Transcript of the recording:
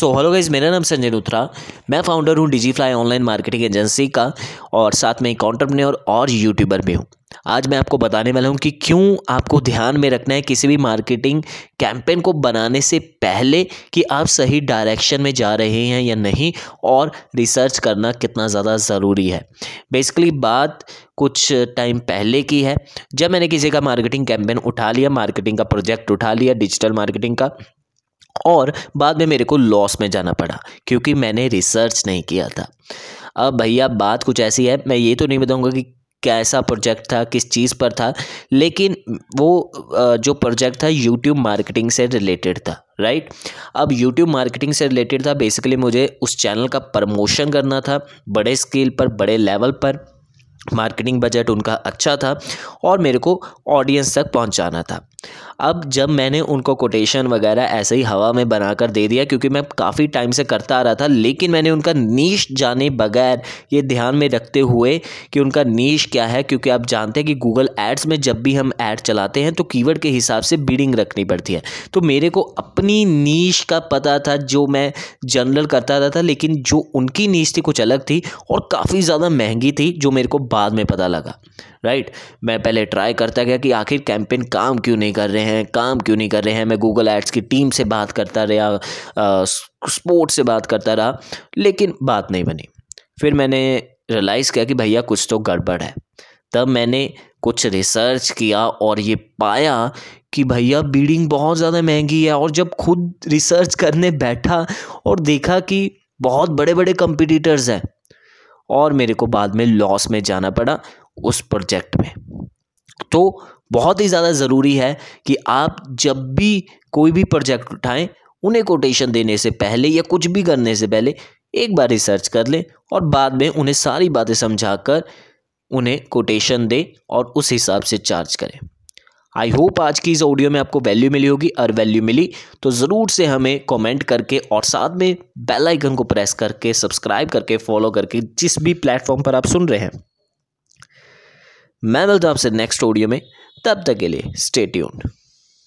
So hello guys, मेरा नाम संजय नूत्रा, मैं फाउंडर हूँ DG fly online marketing agency का और साथ में एक एंटरप्रेन्योर और यूट्यूबर भी हूँ। आज मैं आपको बताने वाला हूँ कि क्यों आपको ध्यान में रखना है किसी भी मार्केटिंग कैंपेन को बनाने से पहले कि आप सही डायरेक्शन में जा रहे हैं या नहीं, और रिसर्च करना कितना ज़्यादा ज़रूरी है। बेसिकली बात कुछ टाइम पहले की है जब मैंने किसी का मार्केटिंग कैंपेन उठा लिया, मार्केटिंग का प्रोजेक्ट उठा लिया, डिजिटल मार्केटिंग का, और बाद में मेरे को लॉस में जाना पड़ा क्योंकि मैंने रिसर्च नहीं किया था। अब भैया बात कुछ ऐसी है, मैं ये तो नहीं बताऊँगा कि कैसा प्रोजेक्ट था, किस चीज़ पर था, लेकिन वो जो प्रोजेक्ट था यूट्यूब मार्केटिंग से रिलेटेड था, राइट। अब यूट्यूब मार्केटिंग से रिलेटेड था, बेसिकली मुझे उस चैनल का प्रमोशन करना था बड़े स्केल पर, बड़े लेवल पर। मार्केटिंग बजट उनका अच्छा था और मेरे को ऑडियंस तक पहुंचाना था। अब जब मैंने उनको कोटेशन वगैरह ऐसे ही हवा में बनाकर दे दिया, क्योंकि मैं काफ़ी टाइम से करता आ रहा था, लेकिन मैंने उनका नीश जाने बगैर, ये ध्यान में रखते हुए कि उनका नीश क्या है, क्योंकि आप जानते हैं कि गूगल एड्स में जब भी हम ऐड चलाते हैं तो कीवर्ड के हिसाब से बीडिंग रखनी पड़ती है। तो मेरे को अपनी नीश का पता था, जो मैं जनरल करता था, लेकिन जो उनकी नीश थी कुछ अलग थी और काफ़ी ज़्यादा महंगी थी, जो मेरे को बाद में पता लगा, राइट। मैं पहले ट्राई करता गया कि आखिर कैंपेन काम क्यों नहीं कर रहे हैं, मैं गूगल एड्स की टीम से बात करता रहा, स्पोर्ट से बात करता रहा, लेकिन बात नहीं बनी। फिर मैंने रियलाइज़ किया कि भैया कुछ तो गड़बड़ है। तब मैंने कुछ रिसर्च किया और ये पाया कि भैया बीडिंग बहुत ज़्यादा महंगी है। और जब खुद रिसर्च करने बैठा और देखा कि बहुत बड़े बड़े कंपटीटर्स हैं, और मेरे को बाद में लॉस में जाना पड़ा उस प्रोजेक्ट में। तो बहुत ही ज़्यादा ज़रूरी है कि आप जब भी कोई भी प्रोजेक्ट उठाएं, उन्हें कोटेशन देने से पहले या कुछ भी करने से पहले एक बार रिसर्च कर लें और बाद में उन्हें सारी बातें समझाकर उन्हें कोटेशन दें और उस हिसाब से चार्ज करें। आई होप आज की इस ऑडियो में आपको वैल्यू मिली होगी, और वैल्यू मिली तो ज़रूर से हमें कमेंट करके और साथ में बेल आइकन को प्रेस करके, सब्सक्राइब करके, फॉलो करके, जिस भी प्लेटफॉर्म पर आप सुन रहे हैं। मैं मिलता हूँ आपसे नेक्स्ट ऑडियो में, तब तक के लिए स्टे ट्यून्ड।